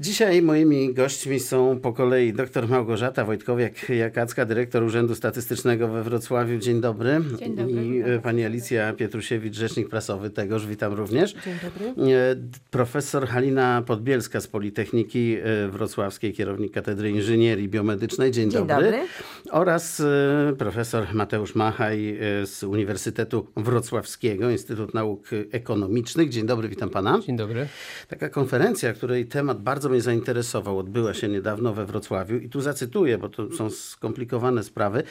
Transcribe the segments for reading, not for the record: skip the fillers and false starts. Dzisiaj moimi gośćmi są po kolei dr Małgorzata Wojtkowiak-Jakacka, dyrektor Urzędu Statystycznego we Wrocławiu. Dzień dobry. Dzień dobry. I pani Alicja Pietrusiewicz, rzecznik prasowy tegoż. Witam również. Dzień dobry. Profesor Halina Podbielska z Politechniki Wrocławskiej, kierownik Katedry Inżynierii Biomedycznej. Dzień dobry. Oraz profesor Mateusz Machaj z Uniwersytetu Wrocławskiego, Instytut Nauk Ekonomicznych. Dzień dobry, witam pana. Dzień dobry. Taka konferencja, której temat bardzo mnie zainteresował, odbyła się niedawno we Wrocławiu i tu zacytuję, bo to są skomplikowane sprawy,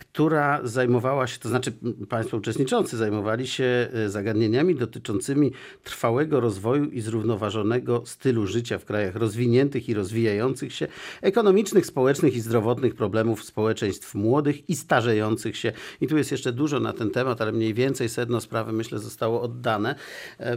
która zajmowała się, to znaczy państwo uczestniczący zajmowali się zagadnieniami dotyczącymi trwałego rozwoju i zrównoważonego stylu życia w krajach rozwiniętych i rozwijających się, ekonomicznych, społecznych i zdrowotnych problemów społeczeństw młodych i starzejących się. I tu jest jeszcze dużo na ten temat, ale mniej więcej sedno sprawy, myślę, zostało oddane,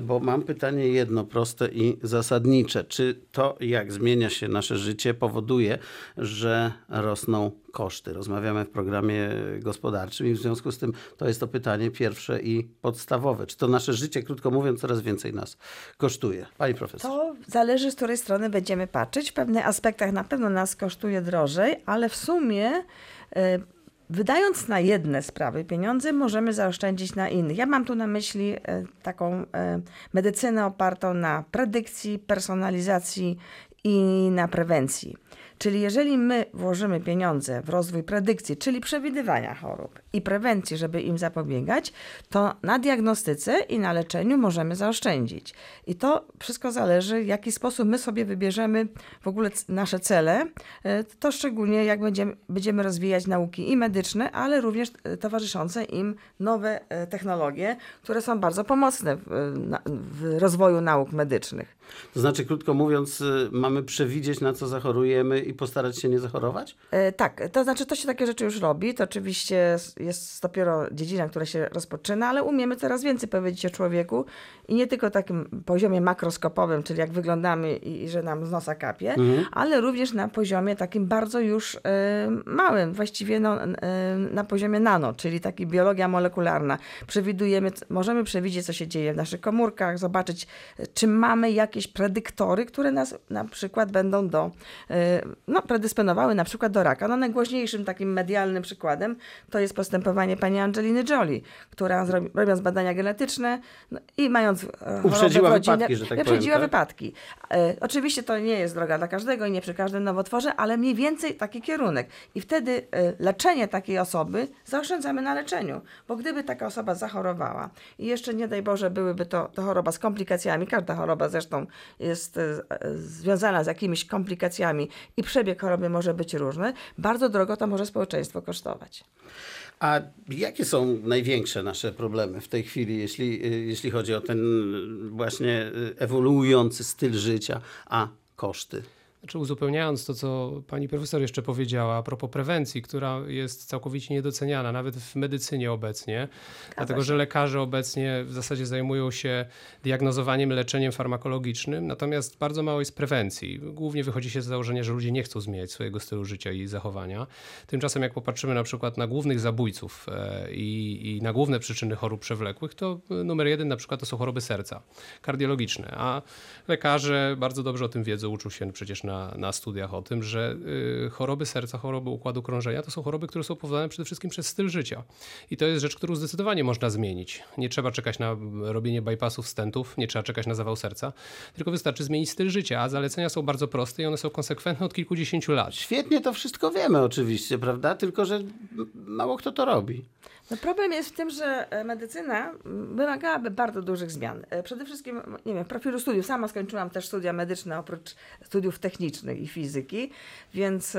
bo mam pytanie jedno proste i zasadnicze. Czy to, jak zmienia się nasze życie, powoduje, że rosną koszty? Rozmawiamy w programie gospodarczym i w związku z tym to jest to pytanie pierwsze i podstawowe. Czy to nasze życie, krótko mówiąc, coraz więcej nas kosztuje? Pani profesor. To zależy, z której strony będziemy patrzeć. W pewnych aspektach na pewno nas kosztuje drożej, ale w sumie wydając na jedne sprawy pieniądze, możemy zaoszczędzić na innych. Ja mam tu na myśli taką medycynę opartą na predykcji, personalizacji i na prewencji. Czyli jeżeli my włożymy pieniądze w rozwój predykcji, czyli przewidywania chorób i prewencji, żeby im zapobiegać, to na diagnostyce i na leczeniu możemy zaoszczędzić. I to wszystko zależy, w jaki sposób my sobie wybierzemy w ogóle nasze cele. To szczególnie jak będziemy rozwijać nauki i medyczne, ale również towarzyszące im nowe technologie, które są bardzo pomocne w rozwoju nauk medycznych. To znaczy, krótko mówiąc, mamy przewidzieć, na co zachorujemy i postarać się nie zachorować? Tak, to znaczy to się takie rzeczy już robi. To oczywiście jest dopiero dziedzina, która się rozpoczyna, ale umiemy coraz więcej powiedzieć o człowieku i nie tylko takim poziomie makroskopowym, czyli jak wyglądamy i że nam z nosa kapie, ale również na poziomie takim bardzo już małym, właściwie na poziomie nano, czyli taki biologia molekularna. Możemy przewidzieć, co się dzieje w naszych komórkach, zobaczyć, czy mamy jakieś predyktory, które nas na przykład będą predysponowały na przykład do raka. No, najgłośniejszym takim medialnym przykładem to jest postępowanie pani Angeliny Jolie, która robiąc badania genetyczne i mając uprzedziła wypadki, że tak powiem. Uprzedziła wypadki. Oczywiście to nie jest droga dla każdego i nie przy każdym nowotworze, ale mniej więcej taki kierunek. I wtedy leczenie takiej osoby zaoszczędzamy na leczeniu, bo gdyby taka osoba zachorowała i jeszcze nie daj Boże byłyby to choroba z komplikacjami, każda choroba zresztą jest związana z jakimiś komplikacjami i przebieg choroby może być różny, bardzo drogo to może społeczeństwo kosztować. A jakie są największe nasze problemy w tej chwili, jeśli chodzi o ten właśnie ewoluujący styl życia, a koszty? Znaczy, uzupełniając to, co pani profesor jeszcze powiedziała a propos prewencji, która jest całkowicie niedoceniana, nawet w medycynie obecnie, dlatego że lekarze obecnie w zasadzie zajmują się diagnozowaniem, leczeniem farmakologicznym, natomiast bardzo mało jest prewencji. Głównie wychodzi się z założenia, że ludzie nie chcą zmieniać swojego stylu życia i zachowania. Tymczasem jak popatrzymy na przykład na głównych zabójców i na główne przyczyny chorób przewlekłych, to numer jeden na przykład to są choroby serca, kardiologiczne, a lekarze bardzo dobrze o tym wiedzą, uczą się przecież na studiach o tym, że choroby serca, choroby układu krążenia to są choroby, które są powodowane przede wszystkim przez styl życia. I to jest rzecz, którą zdecydowanie można zmienić. Nie trzeba czekać na robienie bypassów, stentów, nie trzeba czekać na zawał serca, tylko wystarczy zmienić styl życia, a zalecenia są bardzo proste i one są konsekwentne od kilkudziesięciu lat. Świetnie to wszystko wiemy oczywiście, prawda? Tylko że mało kto to robi. No problem jest w tym, że medycyna wymagałaby bardzo dużych zmian. Przede wszystkim, nie wiem, w profilu studiów. Sama skończyłam też studia medyczne oprócz studiów technicznych i fizyki, więc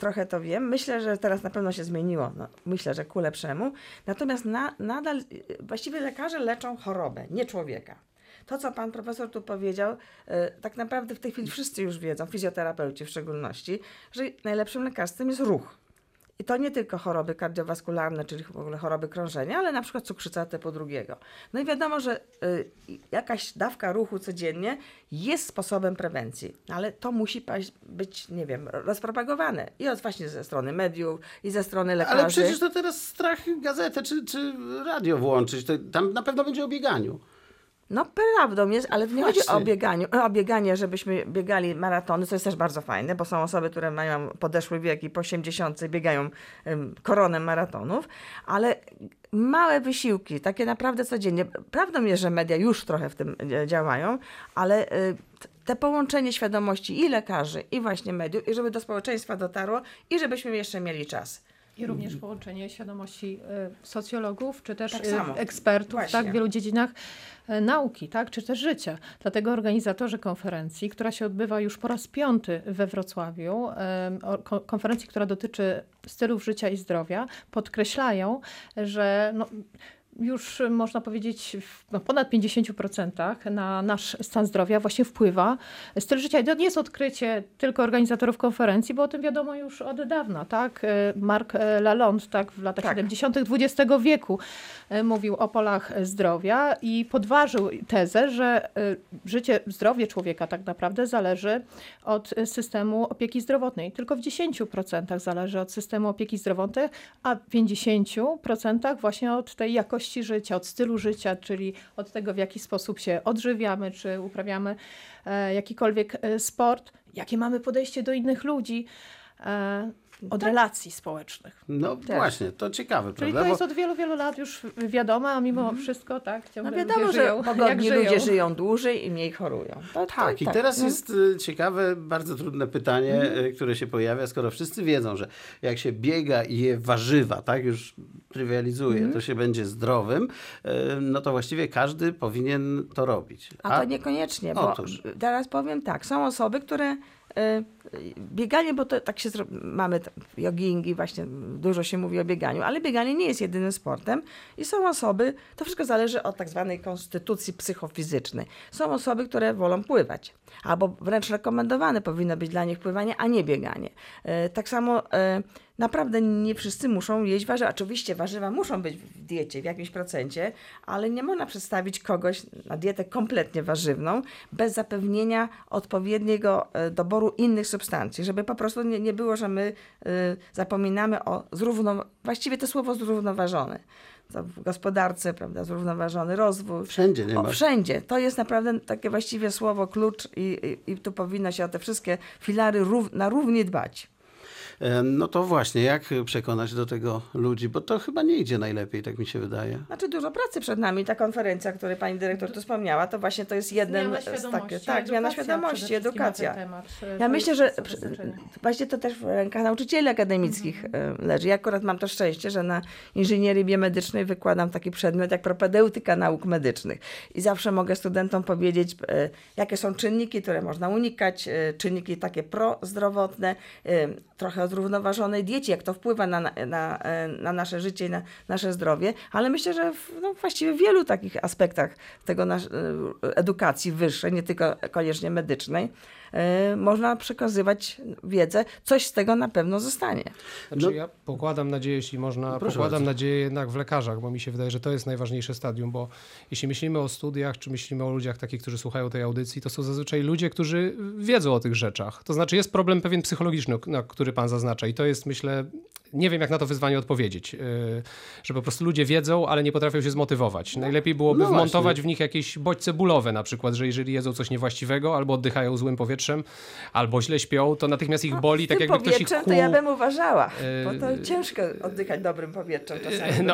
trochę to wiem. Myślę, że teraz na pewno się zmieniło. No, myślę, że ku lepszemu. Natomiast nadal właściwie lekarze leczą chorobę, nie człowieka. To, co pan profesor tu powiedział, tak naprawdę w tej chwili wszyscy już wiedzą, fizjoterapeuci w szczególności, że najlepszym lekarstwem jest ruch. I to nie tylko choroby kardiowaskularne, czyli w ogóle choroby krążenia, ale na przykład cukrzyca typu drugiego. No i wiadomo, że jakaś dawka ruchu codziennie jest sposobem prewencji, ale to musi być, nie wiem, rozpropagowane. I właśnie ze strony mediów, i ze strony lekarzy. Ale przecież to teraz strach gazetę czy radio włączyć, tam na pewno będzie o bieganiu. No prawdą jest, ale nie chodzi o bieganie, żebyśmy biegali maratony, co jest też bardzo fajne, bo są osoby, które mają podeszły wiek i po 80 biegają koronę maratonów, ale małe wysiłki, takie naprawdę codziennie. Prawdą jest, że media już trochę w tym działają, ale te połączenie świadomości i lekarzy, i właśnie mediów, i żeby do społeczeństwa dotarło, i żebyśmy jeszcze mieli czas. I również połączenie świadomości socjologów, czy też tak ekspertów w wielu dziedzinach nauki, czy też życia. Dlatego organizatorzy konferencji, która się odbywa już po raz 5 we Wrocławiu, konferencji, która dotyczy stylów życia i zdrowia, podkreślają, że już można powiedzieć w ponad 50% na nasz stan zdrowia właśnie wpływa styl życia. I to nie jest odkrycie tylko organizatorów konferencji, bo o tym wiadomo już od dawna. Mark Lalonde w latach 70. XX wieku mówił o polach zdrowia i podważył tezę, że zdrowie człowieka tak naprawdę zależy od systemu opieki zdrowotnej. Tylko w 10% zależy od systemu opieki zdrowotnej, a w 50% właśnie od tej jakości życia, od stylu życia, czyli od tego, w jaki sposób się odżywiamy, czy uprawiamy jakikolwiek sport, jakie mamy podejście do innych ludzi, od relacji społecznych. No też. Właśnie, to ciekawe. Czyli prawda? To jest od wielu, wielu lat już wiadomo, a mimo wszystko ciągle wiadomo, że pogodni ludzie żyją dłużej i mniej chorują. Tak. Teraz jest ciekawe, bardzo trudne pytanie, które się pojawia, skoro wszyscy wiedzą, że jak się biega i je warzywa, już trywializuje, to się będzie zdrowym, no to właściwie każdy powinien to robić. A to niekoniecznie, bo teraz powiem są osoby, które bieganie, bo to tak się mamy jogingi, właśnie dużo się mówi o bieganiu, ale bieganie nie jest jedynym sportem i są osoby, to wszystko zależy od tak zwanej konstytucji psychofizycznej. Są osoby, które wolą pływać, albo wręcz rekomendowane powinno być dla nich pływanie, a nie bieganie. Tak samo naprawdę nie wszyscy muszą jeść warzywa. Oczywiście warzywa muszą być w diecie w jakimś procencie, ale nie można przedstawić kogoś na dietę kompletnie warzywną bez zapewnienia odpowiedniego doboru innych substancji, żeby po prostu nie było, że my zapominamy o właściwie to słowo zrównoważony. To w gospodarce, zrównoważony rozwój. Wszędzie wszędzie. To jest naprawdę takie właściwie słowo klucz i tu powinno się o te wszystkie filary na równi dbać. No to właśnie, jak przekonać do tego ludzi? Bo to chyba nie idzie najlepiej, tak mi się wydaje. Dużo pracy przed nami. Ta konferencja, o której pani dyrektor tu wspomniała, to właśnie to jest jeden z takich... Zmiana świadomości, edukacja. Ja myślę, że właśnie to też w rękach nauczycieli akademickich leży. Ja akurat mam to szczęście, że na inżynierii biomedycznej wykładam taki przedmiot jak propedeutyka nauk medycznych. I zawsze mogę studentom powiedzieć, jakie są czynniki, które można unikać, czynniki takie prozdrowotne, trochę o zrównoważonej diecie, jak to wpływa na nasze życie i na nasze zdrowie, ale myślę, że właściwie w wielu takich aspektach tego edukacji wyższej, nie tylko koniecznie medycznej, można przekazywać wiedzę. Coś z tego na pewno zostanie. Ja pokładam nadzieję, jeśli można, nadzieję jednak w lekarzach, bo mi się wydaje, że to jest najważniejsze stadium, bo jeśli myślimy o studiach, czy myślimy o ludziach takich, którzy słuchają tej audycji, to są zazwyczaj ludzie, którzy wiedzą o tych rzeczach. To znaczy jest problem pewien psychologiczny, na który pan zaznacza i to jest, myślę, nie wiem jak na to wyzwanie odpowiedzieć, że po prostu ludzie wiedzą, ale nie potrafią się zmotywować. Najlepiej byłoby wmontować w nich jakieś bodźce bólowe na przykład, że jeżeli jedzą coś niewłaściwego albo oddychają złym powietrzem, albo źle śpią, to natychmiast ich boli, tak jakby ktoś ich kłuł. To ja bym uważała, bo to ciężko oddychać dobrym powietrzem czasami.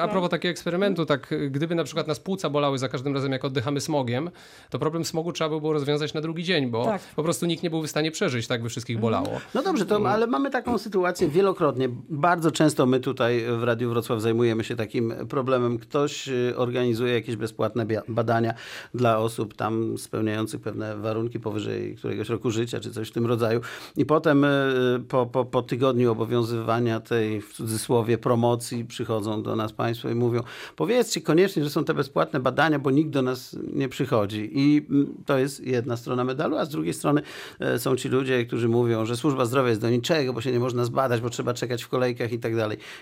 A propos takiego eksperymentu, gdyby na przykład nas płuca bolały za każdym razem jak oddychamy smogiem, to problem smogu trzeba by było rozwiązać na drugi dzień, bo po prostu nikt nie był w stanie przeżyć, tak by wszystkich bolało. No dobrze, ale mamy taką sytuację wielokrotnie. Bardzo często my tutaj w Radiu Wrocław zajmujemy się takim problemem. Ktoś organizuje jakieś bezpłatne badania dla osób tam spełniających pewne warunki powyżej któregoś roku życia, czy coś w tym rodzaju. I potem po tygodniu obowiązywania tej, w cudzysłowie, promocji przychodzą do nas państwo i mówią, powiedzcie koniecznie, że są te bezpłatne badania, bo nikt do nas nie przychodzi. I to jest jedna strona medalu, a z drugiej strony są ci ludzie, którzy mówią, że służba zdrowia jest do niczego, bo się nie można zbadać, bo trzeba czekać w kolejkach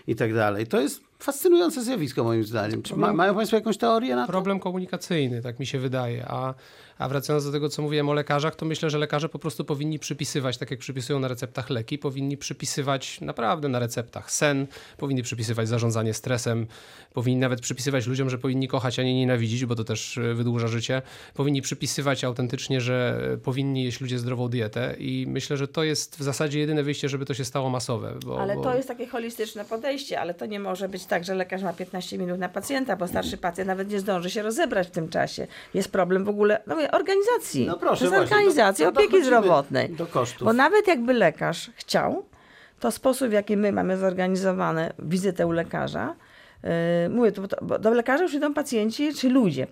i tak dalej. To jest fascynujące zjawisko moim zdaniem. Czy mają Państwo jakąś teorię na to? Problem komunikacyjny, tak mi się wydaje. A wracając do tego, co mówiłem o lekarzach, to myślę, że lekarze po prostu powinni przypisywać, tak jak przypisują na receptach leki, powinni przypisywać naprawdę na receptach sen, powinni przypisywać zarządzanie stresem, powinni nawet przypisywać ludziom, że powinni kochać, a nie nienawidzić, bo to też wydłuża życie. Powinni przypisywać autentycznie, że powinni jeść ludzie zdrową dietę i myślę, że to jest w zasadzie jedyne wyjście, żeby to się stało masowe. Ale to jest takie holistyczne podejście, ale to nie może być tak, że lekarz ma 15 minut na pacjenta, bo starszy pacjent nawet nie zdąży się rozebrać w tym czasie. Jest problem w ogóle organizacji. No proszę, to jest organizacja opieki zdrowotnej. Do kosztów. Bo nawet jakby lekarz chciał, to sposób, w jaki my mamy zorganizowane wizytę u lekarza, mówię, bo do lekarza już idą pacjenci, czy ludzie,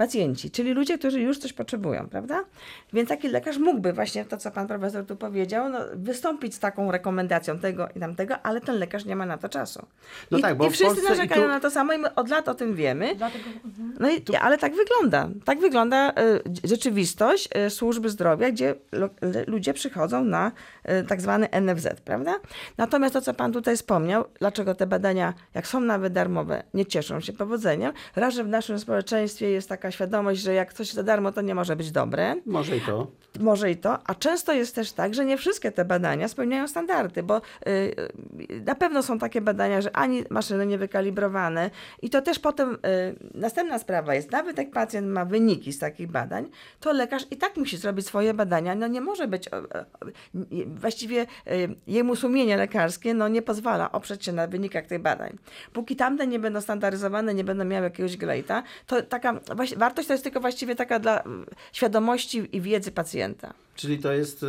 czyli ludzie, którzy już coś potrzebują, prawda? Więc taki lekarz mógłby właśnie to, co pan profesor tu powiedział, wystąpić z taką rekomendacją tego i tamtego, ale ten lekarz nie ma na to czasu. No tak, bo i wszyscy narzekają na to samo i my od lat o tym wiemy. No i, ale tak wygląda. Tak wygląda rzeczywistość służby zdrowia, gdzie ludzie przychodzą na tak zwany NFZ, prawda? Natomiast to, co pan tutaj wspomniał, dlaczego te badania, jak są nawet darmowe, nie cieszą się powodzeniem. Raz, że w naszym społeczeństwie jest taka świadomość, że jak coś za darmo, to nie może być dobre. Może i to. Może i to. A często jest też tak, że nie wszystkie te badania spełniają standardy, bo na pewno są takie badania, że ani maszyny nie wykalibrowane i to też potem następna sprawa jest, nawet jak pacjent ma wyniki z takich badań, to lekarz i tak musi zrobić swoje badania. No nie może być, właściwie jemu sumienie lekarskie nie pozwala oprzeć się na wynikach tych badań. Póki tamte nie będą standaryzowane, nie będą miały jakiegoś grejta, to taka wartość to jest tylko właściwie taka dla świadomości i wiedzy pacjenta. Czyli to jest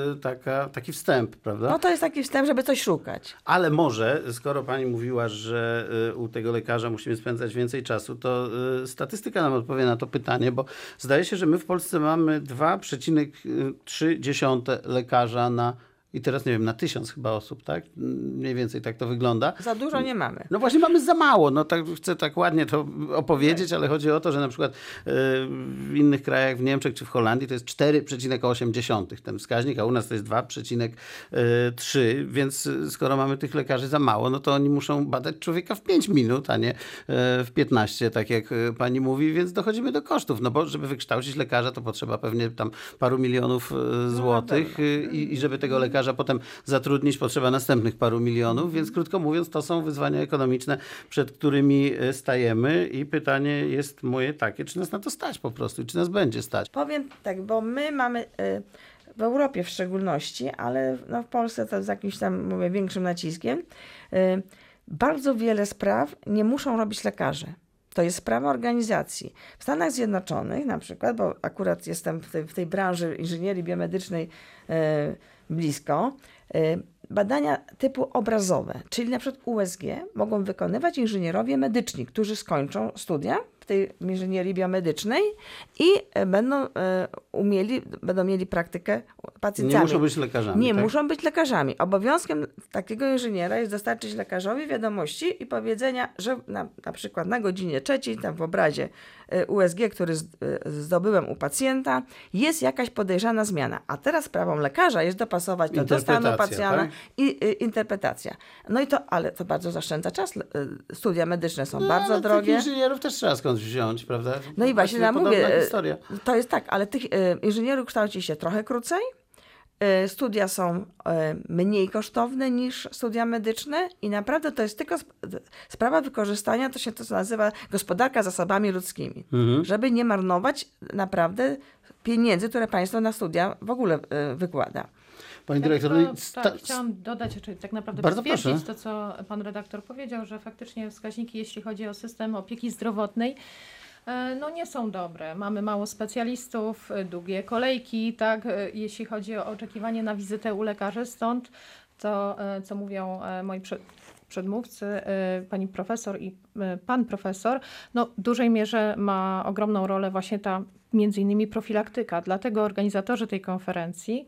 taki wstęp, prawda? No to jest taki wstęp, żeby coś szukać. Ale może, skoro pani mówiła, że u tego lekarza musimy spędzać więcej czasu, to statystyka nam odpowie na to pytanie, bo zdaje się, że my w Polsce mamy 2,3 lekarza na na 1000 chyba osób, tak? Mniej więcej tak to wygląda. Za dużo nie mamy. No właśnie mamy za mało. No tak, chcę tak ładnie to opowiedzieć, ale chodzi o to, że na przykład w innych krajach, w Niemczech czy w Holandii to jest 4,8 ten wskaźnik, a u nas to jest 2,3. Więc skoro mamy tych lekarzy za mało, no to oni muszą badać człowieka w 5 minut, a nie w 15, tak jak pani mówi, więc dochodzimy do kosztów. No bo żeby wykształcić lekarza, to potrzeba pewnie tam paru milionów złotych i żeby tego lekarza potem zatrudnić, potrzeba następnych paru milionów, więc krótko mówiąc to są wyzwania ekonomiczne, przed którymi stajemy i pytanie jest moje takie, czy nas na to stać po prostu i czy nas będzie stać? Powiem tak, bo my mamy w Europie w szczególności, ale w Polsce to z jakimś tam, mówię, większym naciskiem, bardzo wiele spraw nie muszą robić lekarze. To jest sprawa organizacji. W Stanach Zjednoczonych na przykład, bo akurat jestem w tej branży inżynierii biomedycznej blisko, badania typu obrazowe, czyli na przykład USG mogą wykonywać inżynierowie medyczni, którzy skończą studia w tej inżynierii biomedycznej i będą mieli praktykę pacjentami. Nie muszą być lekarzami. Nie muszą być lekarzami. Obowiązkiem takiego inżyniera jest dostarczyć lekarzowi wiadomości i powiedzenia, że na przykład na godzinie 3, tam w obrazie USG, który zdobyłem u pacjenta, jest jakaś podejrzana zmiana. A teraz sprawą lekarza jest dopasować to do stanu pacjenta, tak? I interpretacja. No i ale to bardzo zaszczędza czas. Studia medyczne są bardzo drogie. Inżynierów też trzeba skądś wziąć, prawda? No i właśnie mówię, historia. To jest tak, ale tych inżynierów kształci się trochę krócej. Studia są mniej kosztowne niż studia medyczne i naprawdę to jest tylko sprawa wykorzystania, to się to nazywa gospodarka zasobami ludzkimi. Mhm. Żeby nie marnować naprawdę pieniędzy, które państwo na studia w ogóle wykłada. Pani dyrektor, chciałam dodać, czyli tak naprawdę potwierdzić to, co pan redaktor powiedział, że faktycznie wskaźniki, jeśli chodzi o system opieki zdrowotnej, nie są dobre. Mamy mało specjalistów, długie kolejki, tak, jeśli chodzi o oczekiwanie na wizytę u lekarzy. Stąd to, co mówią moi przedmówcy, pani profesor i pan profesor, w dużej mierze ma ogromną rolę właśnie ta między innymi profilaktyka. Dlatego organizatorzy tej konferencji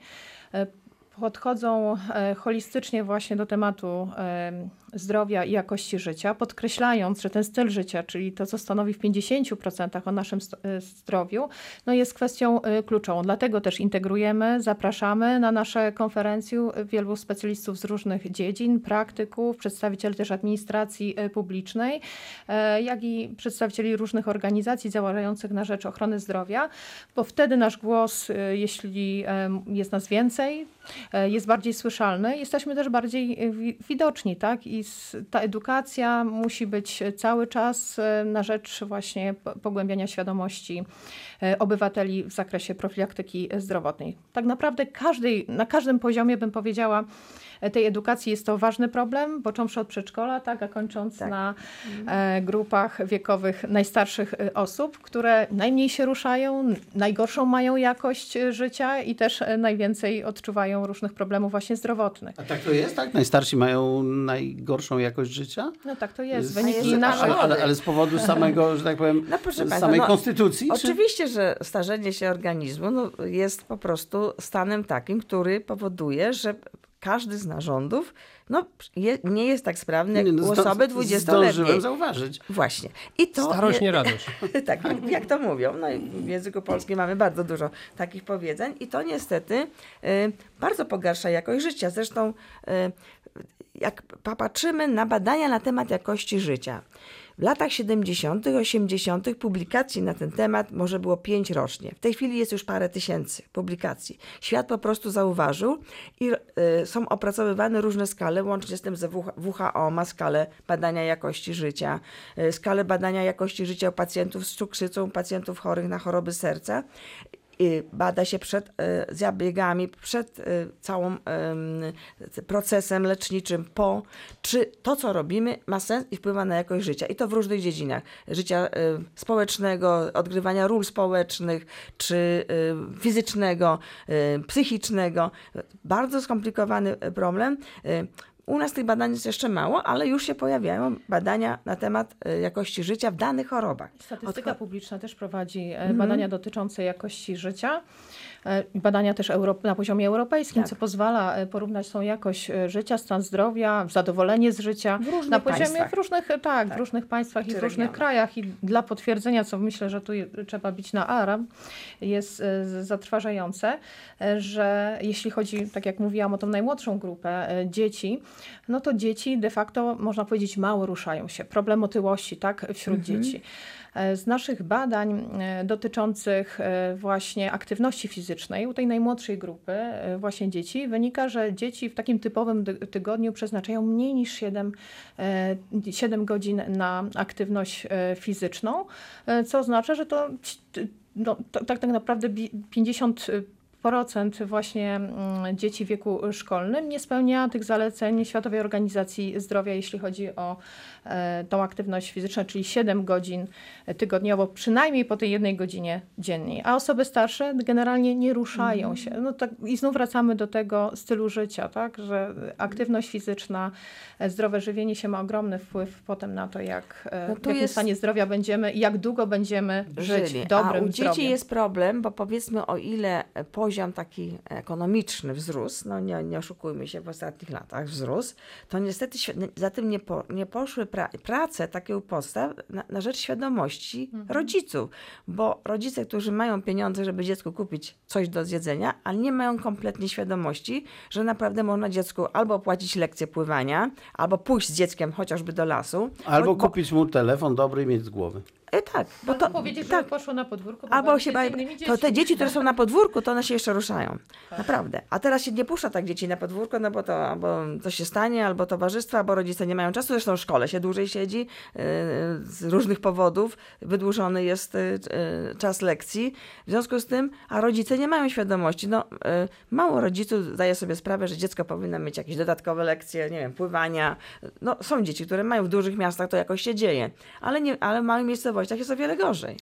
podchodzą holistycznie właśnie do tematu zdrowia i jakości życia, podkreślając, że ten styl życia, czyli to, co stanowi w 50% o naszym zdrowiu, no jest kwestią kluczową. Dlatego też integrujemy, zapraszamy na nasze konferencje wielu specjalistów z różnych dziedzin, praktyków, przedstawicieli też administracji publicznej, jak i przedstawicieli różnych organizacji działających na rzecz ochrony zdrowia, bo wtedy nasz głos, jeśli jest nas więcej, jest bardziej słyszalny, jesteśmy też bardziej widoczni, tak? I ta edukacja musi być cały czas na rzecz właśnie pogłębiania świadomości obywateli w zakresie profilaktyki zdrowotnej. Tak naprawdę na każdym poziomie, bym powiedziała, tej edukacji jest to ważny problem, począwszy od przedszkola, tak, a kończąc na grupach wiekowych najstarszych osób, które najmniej się ruszają, najgorszą mają jakość życia i też najwięcej odczuwają różnych problemów właśnie zdrowotnych. A tak to jest? Tak? Najstarsi mają najgorszą jakość życia? No tak to jest. Ale z powodu samego, że tak powiem, samej konstytucji? Oczywiście, że starzenie się organizmu jest po prostu stanem takim, który powoduje, że każdy z narządów nie jest tak sprawny jak u osoby 20-letniej. Zdążyłem zauważyć. Właśnie. I to starość nie radość. Tak, jak to mówią. No i w języku polskim mamy bardzo dużo takich powiedzeń i to niestety bardzo pogarsza jakość życia. Zresztą jak popatrzymy na badania na temat jakości życia, w latach 70., 80. publikacji na ten temat może było 5 rocznie. W tej chwili jest już parę tysięcy publikacji. Świat po prostu zauważył i są opracowywane różne skale, łącznie z tym, że WHO ma skalę badania jakości życia, skalę badania jakości życia u pacjentów z cukrzycą, u pacjentów chorych na choroby serca. Bada się przed zabiegami, przed całym procesem leczniczym, po, czy to, co robimy, ma sens i wpływa na jakość życia. I to w różnych dziedzinach. Życia społecznego, odgrywania ról społecznych, czy fizycznego, psychicznego. Bardzo skomplikowany problem. U nas tych badań jest jeszcze mało, ale już się pojawiają badania na temat jakości życia w danych chorobach. Statystyka publiczna też prowadzi badania dotyczące jakości życia. Badania też na poziomie europejskim, tak, co pozwala porównać tą jakość życia, stan zdrowia, zadowolenie z życia na poziomie państwach. W różnych państwach i w różnych krajach. I dla potwierdzenia, co myślę, że tu trzeba bić na alarm, jest zatrważające, że jeśli chodzi, tak jak mówiłam, o tą najmłodszą grupę dzieci, no to dzieci de facto, można powiedzieć, mało ruszają się. Problem otyłości, tak, wśród dzieci. Z naszych badań dotyczących właśnie aktywności fizycznej u tej najmłodszej grupy właśnie dzieci wynika, że dzieci w takim typowym tygodniu przeznaczają mniej niż 7 godzin na aktywność fizyczną, co oznacza, że to tak naprawdę 50% właśnie dzieci w wieku szkolnym nie spełnia tych zaleceń Światowej Organizacji Zdrowia, jeśli chodzi o tą aktywność fizyczną, czyli 7 godzin tygodniowo, przynajmniej po tej 1 godzinie dziennie. A osoby starsze generalnie nie ruszają się. No tak, i znów wracamy do tego stylu życia, tak, że aktywność fizyczna, zdrowe żywienie się ma ogromny wpływ potem na to, w jakim stanie zdrowia będziemy i jak długo będziemy żyć w dobrym zdrowiu. Dzieci jest problem, bo powiedzmy, o ile poziom taki ekonomiczny wzrósł, nie oszukujmy się, w ostatnich latach wzrósł, to niestety za tym nie poszły prace takie u podstaw na rzecz świadomości rodziców, bo rodzice, którzy mają pieniądze, żeby dziecku kupić coś do zjedzenia, ale nie mają kompletnie świadomości, że naprawdę można dziecku albo płacić lekcje pływania, albo pójść z dzieckiem chociażby do lasu. Albo kupić mu telefon dobry i mieć z głowy. Tak, bo to powiedzieć, że poszło na podwórko. Albo się to te dzieci, które są na podwórku, to one się jeszcze ruszają. Tak. Naprawdę. A teraz się nie puszcza tak dzieci na podwórko, bo to albo coś się stanie, albo towarzystwa, albo rodzice nie mają czasu. Zresztą w szkole się dłużej siedzi z różnych powodów. Wydłużony jest czas lekcji. W związku z tym, a rodzice nie mają świadomości. Mało rodziców zdaje sobie sprawę, że dziecko powinno mieć jakieś dodatkowe lekcje, nie wiem, pływania. Są dzieci, które mają w dużych miastach, to jakoś się dzieje. Ale małe miejscowości tak jest o wiele gorzej.